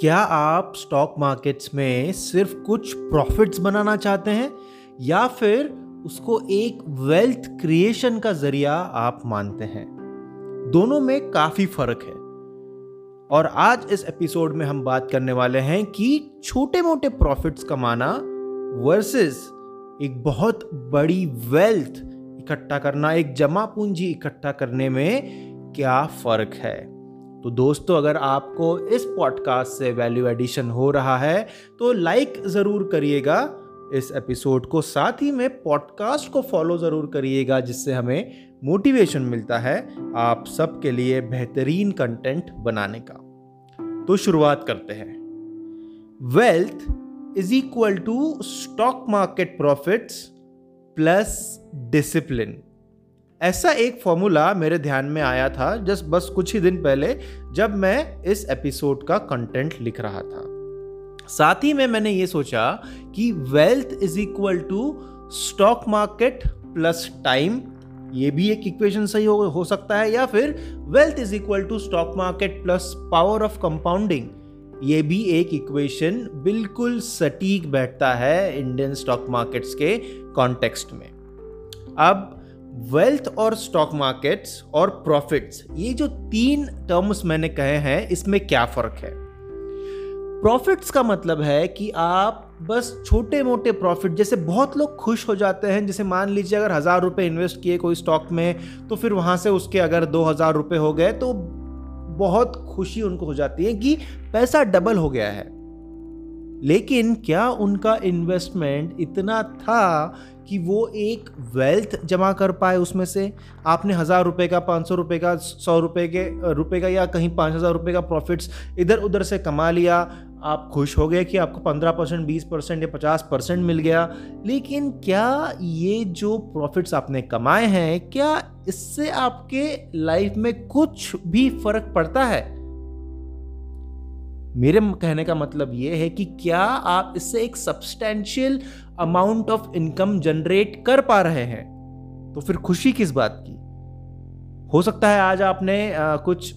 क्या आप stock markets में सिर्फ कुछ प्रॉफिट्स बनाना चाहते हैं या फिर उसको एक वेल्थ क्रिएशन का जरिया आप मानते हैं? दोनों में काफ़ी फर्क है और आज इस एपिसोड में हम बात करने वाले हैं कि छोटे मोटे प्रॉफिट्स कमाना वर्सेस एक बहुत बड़ी वेल्थ इकट्ठा करना, एक जमा पूंजी इकट्ठा करने में क्या फ़र्क है। तो दोस्तों, अगर आपको इस पॉडकास्ट से वैल्यू एडिशन हो रहा है तो लाइक ज़रूर करिएगा इस एपिसोड को, साथ ही में पॉडकास्ट को फॉलो ज़रूर करिएगा जिससे हमें मोटिवेशन मिलता है आप सब के लिए बेहतरीन कंटेंट बनाने का। तो शुरुआत करते हैं। Wealth is equal to stock market profits plus discipline. ऐसा एक फॉर्मूला मेरे ध्यान में आया था जस्ट बस कुछ ही दिन पहले जब मैं इस एपिसोड का कंटेंट लिख रहा था। साथ ही में मैंने ये सोचा कि wealth is equal to stock market plus time, ये भी एक इक्वेशन सही हो सकता है, या फिर wealth is equal to stock market plus power of compounding, ये भी एक इक्वेशन बिल्कुल सटीक बैठता है इंडियन स्टॉक मार्केट्स के कॉन्टेक्स्ट में। अब वेल्थ और स्टॉक मार्केट्स और प्रॉफिट्स, ये जो तीन टर्म्स मैंने कहे हैं इसमें क्या फ़र्क है? प्रॉफिट्स का मतलब है कि आप बस छोटे मोटे प्रॉफिट, जैसे बहुत लोग खुश हो जाते हैं, जैसे मान लीजिए अगर 1,000 रुपये इन्वेस्ट किए कोई स्टॉक में तो फिर वहाँ से उसके अगर 2,000 रुपये हो गए तो बहुत खुशी उनको हो जाती है कि पैसा डबल हो गया है। लेकिन क्या उनका इन्वेस्टमेंट इतना था कि वो एक वेल्थ जमा कर पाए? उसमें से आपने 1,000 रुपये का, 500 रुपये का, 100 रुपये के रुपये का या कहीं 5,000 रुपये का प्रॉफिट्स इधर उधर से कमा लिया, आप खुश हो गए कि आपको 15%, 20% या 50% मिल गया। लेकिन क्या ये जो प्रॉफिट्स आपने कमाए हैं, क्या इससे आपके लाइफ में कुछ भी फ़र्क पड़ता है? मेरे कहने का मतलब ये है कि क्या आप इससे एक substantial amount of income generate कर पा रहे हैं? तो फिर खुशी किस बात की? हो सकता है आज आपने कुछ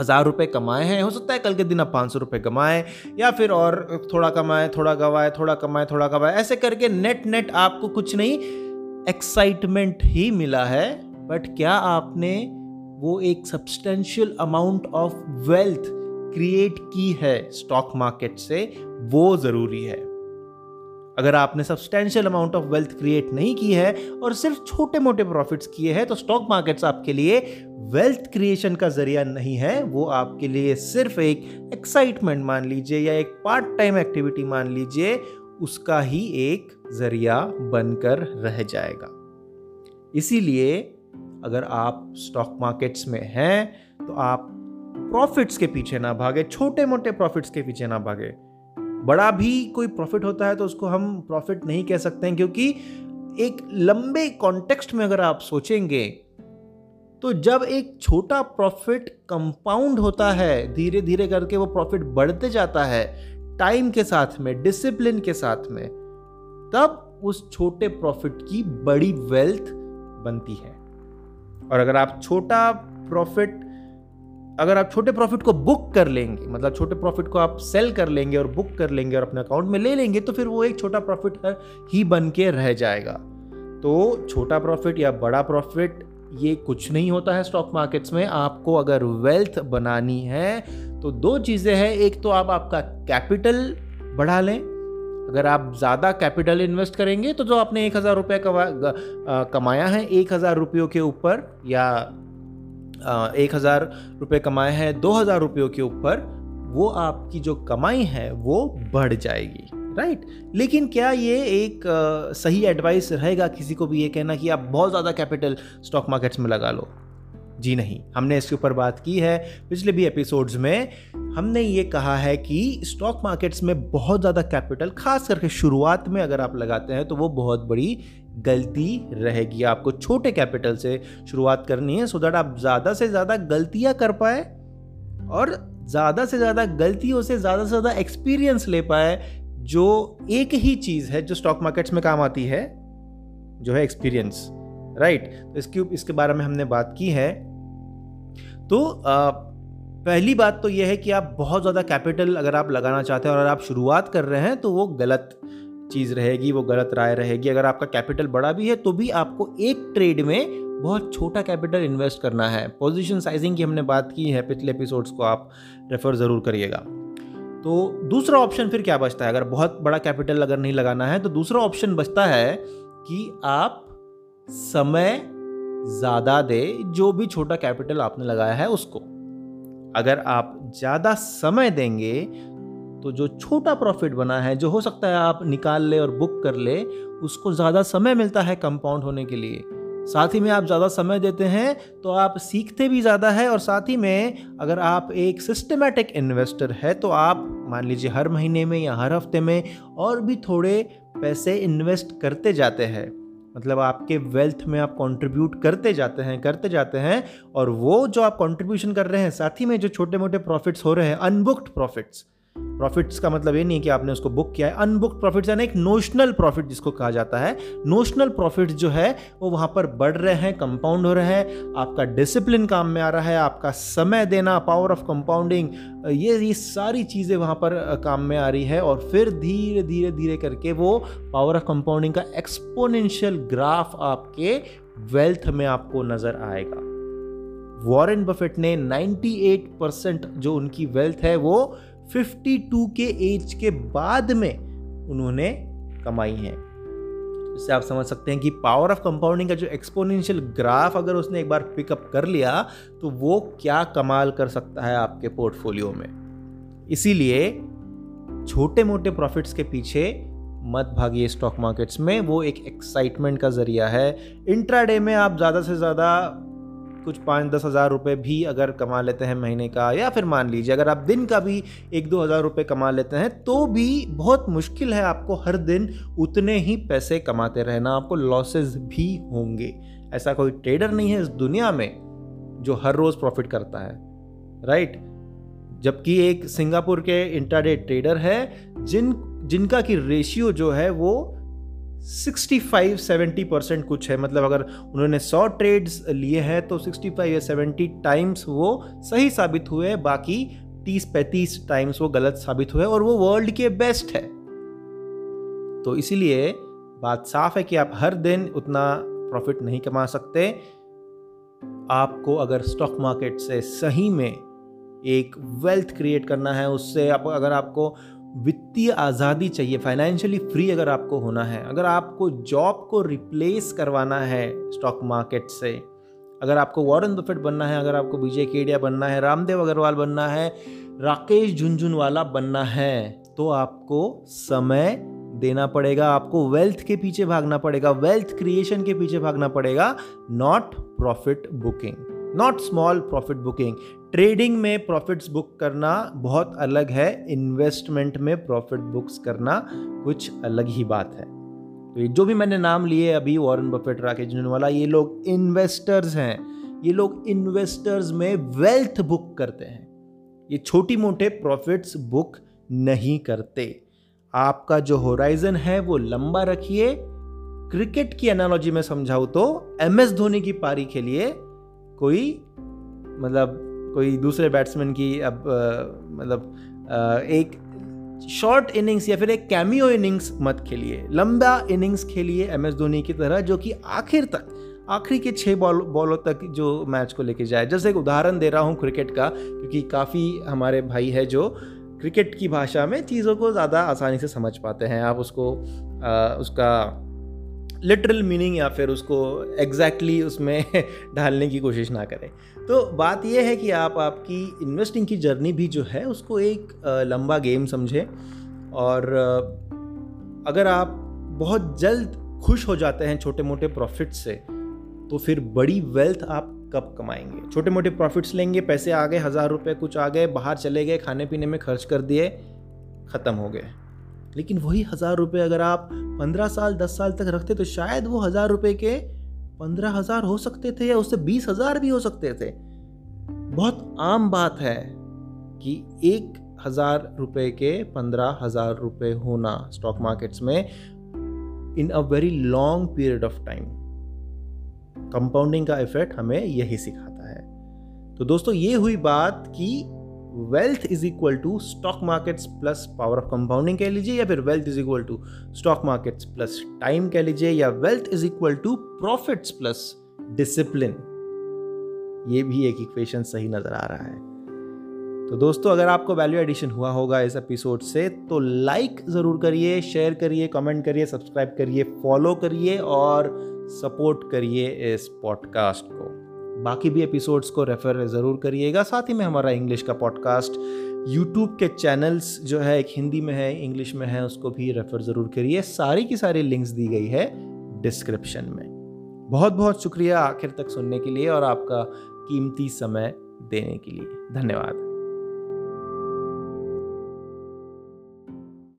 1,000 रुपये कमाए हैं, हो सकता है कल के दिन आप 500 रुपये कमाएं या फिर और थोड़ा कमाएं, थोड़ा गवाएं, थोड़ा कमाएं, थोड़ा गवाएं, ऐसे करके नेट आपको कुछ नहीं, एक्साइटमेंट ही मिला है। बट क्या आपने वो एक substantial amount of wealth create की है स्टॉक मार्केट से? वो ज़रूरी है। अगर आपने substantial amount of wealth create नहीं की है और सिर्फ छोटे मोटे प्रॉफिट्स किए हैं तो स्टॉक मार्केट्स आपके लिए वेल्थ क्रिएशन का जरिया नहीं है, वो आपके लिए सिर्फ एक एक्साइटमेंट मान लीजिए या एक पार्ट टाइम एक्टिविटी मान लीजिए, उसका ही एक जरिया बनकर रह जाएगा। इसीलिए अगर आप स्टॉक मार्केट्स में हैं तो आप प्रॉफिट्स के पीछे ना भागे, छोटे मोटे प्रॉफिट्स के पीछे ना भागे। बड़ा भी कोई प्रॉफिट होता है तो उसको हम प्रॉफिट नहीं कह सकते हैं, क्योंकि एक लंबे कॉन्टेक्स्ट में अगर आप सोचेंगे तो जब एक छोटा प्रॉफिट कंपाउंड होता है, धीरे धीरे करके वो प्रॉफिट बढ़ते जाता है टाइम के साथ में, डिसिप्लिन के साथ में, तब उस छोटे प्रॉफिट की बड़ी वेल्थ बनती है। और अगर आप छोटे प्रॉफिट को बुक कर लेंगे, मतलब छोटे प्रॉफिट को आप सेल कर लेंगे और बुक कर लेंगे और अपने अकाउंट में ले लेंगे, तो फिर वो एक छोटा प्रॉफिट ही बन के रह जाएगा। तो छोटा प्रॉफिट या बड़ा प्रॉफिट ये कुछ नहीं होता है स्टॉक मार्केट्स में। आपको अगर वेल्थ बनानी है तो दो चीज़ें हैं, एक तो आप आपका कैपिटल बढ़ा लें। अगर आप ज़्यादा कैपिटल इन्वेस्ट करेंगे तो जो आपने 1,000 रुपये कमाया है, 1,000 रुपयों के ऊपर या 1,000 रुपये कमाए हैं 2,000 रुपयों के ऊपर, वो आपकी जो कमाई है वो बढ़ जाएगी, राइट। लेकिन क्या ये एक सही एडवाइस रहेगा किसी को भी ये कहना कि आप बहुत ज़्यादा कैपिटल स्टॉक मार्केट्स में लगा लो? जी नहीं, हमने इसके ऊपर बात की है पिछले भी एपिसोड्स में। हमने ये कहा है कि स्टॉक मार्केट्स में बहुत ज़्यादा कैपिटल, खास करके शुरुआत में अगर आप लगाते हैं तो वो बहुत बड़ी गलती रहेगी। आपको छोटे कैपिटल से शुरुआत करनी है सो दैट आप ज़्यादा से ज़्यादा गलतियाँ कर पाए और ज़्यादा से ज़्यादा गलतियों से ज़्यादा एक्सपीरियंस ले पाए, जो एक ही चीज़ है जो स्टॉक मार्केट्स में काम आती है, जो है एक्सपीरियंस, राइट। तो इसके बारे में हमने बात की है। तो पहली बात तो यह है कि आप बहुत ज़्यादा कैपिटल अगर आप लगाना चाहते हैं और अगर आप शुरुआत कर रहे हैं तो वो गलत चीज़ रहेगी, वो गलत राय रहेगी। अगर आपका कैपिटल बड़ा भी है तो भी आपको एक ट्रेड में बहुत छोटा कैपिटल इन्वेस्ट करना है। पोजीशन साइजिंग की हमने बात की है पिछले एपिसोड्स को, आप रेफ़र ज़रूर करिएगा। तो दूसरा ऑप्शन फिर क्या बचता है? अगर बहुत बड़ा कैपिटल अगर नहीं लगाना है तो दूसरा ऑप्शन बचता है कि आप समय ज़्यादा दें जो भी छोटा कैपिटल आपने लगाया है उसको। अगर आप ज़्यादा समय देंगे तो जो छोटा प्रॉफिट बना है, जो हो सकता है आप निकाल ले और बुक कर ले, उसको ज़्यादा समय मिलता है कंपाउंड होने के लिए। साथ ही में आप ज़्यादा समय देते हैं तो आप सीखते भी ज़्यादा है, और साथ ही में अगर आप एक सिस्टमेटिक इन्वेस्टर है तो आप मान लीजिए हर महीने में या हर हफ्ते में और भी थोड़े पैसे इन्वेस्ट करते जाते हैं, मतलब आपके वेल्थ में आप कंट्रीब्यूट करते जाते हैं और वो जो आप कंट्रीब्यूशन कर रहे हैं साथ ही में जो छोटे मोटे प्रॉफिट्स हो रहे हैं, अनबुक्ड प्रॉफिट्स का मतलब ये नहीं कि आपने उसको बुक किया है। अनबुक्ड प्रॉफिट्स यानी एक नोशनल प्रॉफिट जिसको कहा जाता है, नोशनल प्रॉफिट्स जो है वो वहाँ पर बढ़ रहे हैं, कंपाउंड हो रहे हैं। आपका डिसिप्लिन काम में आ रहा है, आपका समय देना, पावर ऑफ कंपाउंडिंग, ये सारी चीज़ें वहाँ पर काम में आ रही है। और फिर धीरे धीरे धीरे करके वो पावर ऑफ कंपाउंडिंग का एक्सपोनेंशियल ग्राफ आपके वेल्थ में आपको नज़र आएगा। वॉरेन बफेट ने 98% जो उनकी वेल्थ है वो 52 के एज के बाद में उन्होंने कमाई है। इससे आप समझ सकते हैं कि पावर ऑफ कंपाउंडिंग का जो एक्सपोनेंशियल ग्राफ अगर उसने एक बार पिकअप कर लिया तो वो क्या कमाल कर सकता है आपके पोर्टफोलियो में। इसीलिए छोटे मोटे प्रॉफिट्स के पीछे मत भागिए स्टॉक मार्केट्स में, वो एक एक्साइटमेंट का जरिया है। इंट्राडे में आप ज़्यादा से ज़्यादा कुछ 5-10 हज़ार रुपये भी अगर कमा लेते हैं महीने का, या फिर मान लीजिए अगर आप दिन का भी 1-2 हज़ार रुपये कमा लेते हैं तो भी बहुत मुश्किल है आपको हर दिन उतने ही पैसे कमाते रहना, आपको लॉसेस भी होंगे। ऐसा कोई ट्रेडर नहीं है इस दुनिया में जो हर रोज़ प्रॉफिट करता है, राइट? जबकि एक सिंगापुर के इंट्राडे ट्रेडर है जिनका कि रेशियो जो है वो 65-70% कुछ है, मतलब अगर उन्होंने 100 ट्रेड्स लिए हैं तो 65 या 70 टाइम्स वो सही साबित हुए, बाकी 30-35 टाइम्स वो गलत साबित हुए, और वो वर्ल्ड के बेस्ट है। तो इसीलिए बात साफ है कि आप हर दिन उतना प्रॉफिट नहीं कमा सकते। आपको अगर स्टॉक मार्केट से सही में एक वेल्थ क्रिएट करना है, उससे आप अगर आपको वित्तीय आज़ादी चाहिए, फाइनेंशियली फ्री अगर आपको होना है, अगर आपको जॉब को रिप्लेस करवाना है स्टॉक मार्केट से, अगर आपको वॉरेन बफेट बनना है, अगर आपको विजय केडिया बनना है, रामदेव अग्रवाल बनना है, राकेश झुनझुनवाला बनना है, तो आपको समय देना पड़ेगा, आपको वेल्थ के पीछे भागना पड़ेगा, वेल्थ क्रिएशन के पीछे भागना पड़ेगा, not profit booking, not small profit booking. Trading में प्रॉफिट्स बुक करना बहुत अलग है, इन्वेस्टमेंट में प्रॉफिट बुक्स करना कुछ अलग ही बात है। तो ये जो भी मैंने नाम लिए अभी, वॉरेन बफेट, राकेश झुनझुनवाला, ये लोग इन्वेस्टर्स हैं, ये लोग इन्वेस्टर्स में वेल्थ बुक करते हैं, ये छोटी मोटे प्रॉफिट्स बुक नहीं करते। आपका जो होराइजन है वो लंबा रखिए। क्रिकेट की एनालॉजी में समझाऊँ तो MS धोनी की पारी के लिए कोई दूसरे बैट्समैन की एक शॉर्ट इनिंग्स या फिर एक कैमियो इनिंग्स मत खेलिए, लंबा इनिंग्स खेलिए MS धोनी की तरह, जो कि आखिरी के 6 बॉलों तक जो मैच को लेके जाए। जैसे एक उदाहरण दे रहा हूँ क्रिकेट का, क्योंकि काफ़ी हमारे भाई है जो क्रिकेट की भाषा में चीज़ों को ज़्यादा आसानी से समझ पाते हैं। आप उसका लिटरल मीनिंग या फिर उसको एग्जैक्टली उसमें ढालने की कोशिश ना करें। तो बात यह है कि आप आपकी इन्वेस्टिंग की जर्नी भी जो है उसको एक लंबा गेम समझें, और अगर आप बहुत जल्द खुश हो जाते हैं छोटे मोटे प्रॉफिट से तो फिर बड़ी वेल्थ आप कब कमाएंगे? छोटे मोटे प्रॉफिट्स लेंगे, पैसे आ गए, 1,000 रुपये कुछ आ गए, बाहर चले गए, खाने पीने में खर्च कर दिए, ख़त्म हो गए। लेकिन वही 1,000 रुपये अगर आप 15 साल 10 साल तक रखते तो शायद वो 1,000 रुपये के 15,000 हो सकते थे, या उससे 20,000 भी हो सकते थे। बहुत आम बात है कि 1,000 रुपये के 15,000 रुपये होना स्टॉक मार्केट्स में in a very long period of time. Compounding का इफेक्ट हमें यही सिखाता है। तो दोस्तों ये हुई बात कि wealth is equal to stock markets plus power of compounding कह लीजिए, या फिर wealth is equal to stock markets plus time कह लीजिए, या wealth is equal to profits plus discipline. ये भी एक इक्वेशन सही नजर आ रहा है। तो दोस्तों, अगर आपको वैल्यू एडिशन हुआ होगा इस एपिसोड से तो लाइक ज़रूर करिए, शेयर करिए, कमेंट करिए, सब्सक्राइब करिए, फॉलो करिए और सपोर्ट करिए इस पॉडकास्ट को। बाकी भी एपिसोड्स को रेफर ज़रूर करिएगा। साथ ही में हमारा इंग्लिश का पॉडकास्ट यूट्यूब के चैनल्स जो है, एक हिंदी में है, इंग्लिश में है, उसको भी रेफ़र ज़रूर करिए। सारी की सारी लिंक्स दी गई है डिस्क्रिप्शन में। बहुत बहुत शुक्रिया आखिर तक सुनने के लिए और आपका कीमती समय देने के लिए धन्यवाद।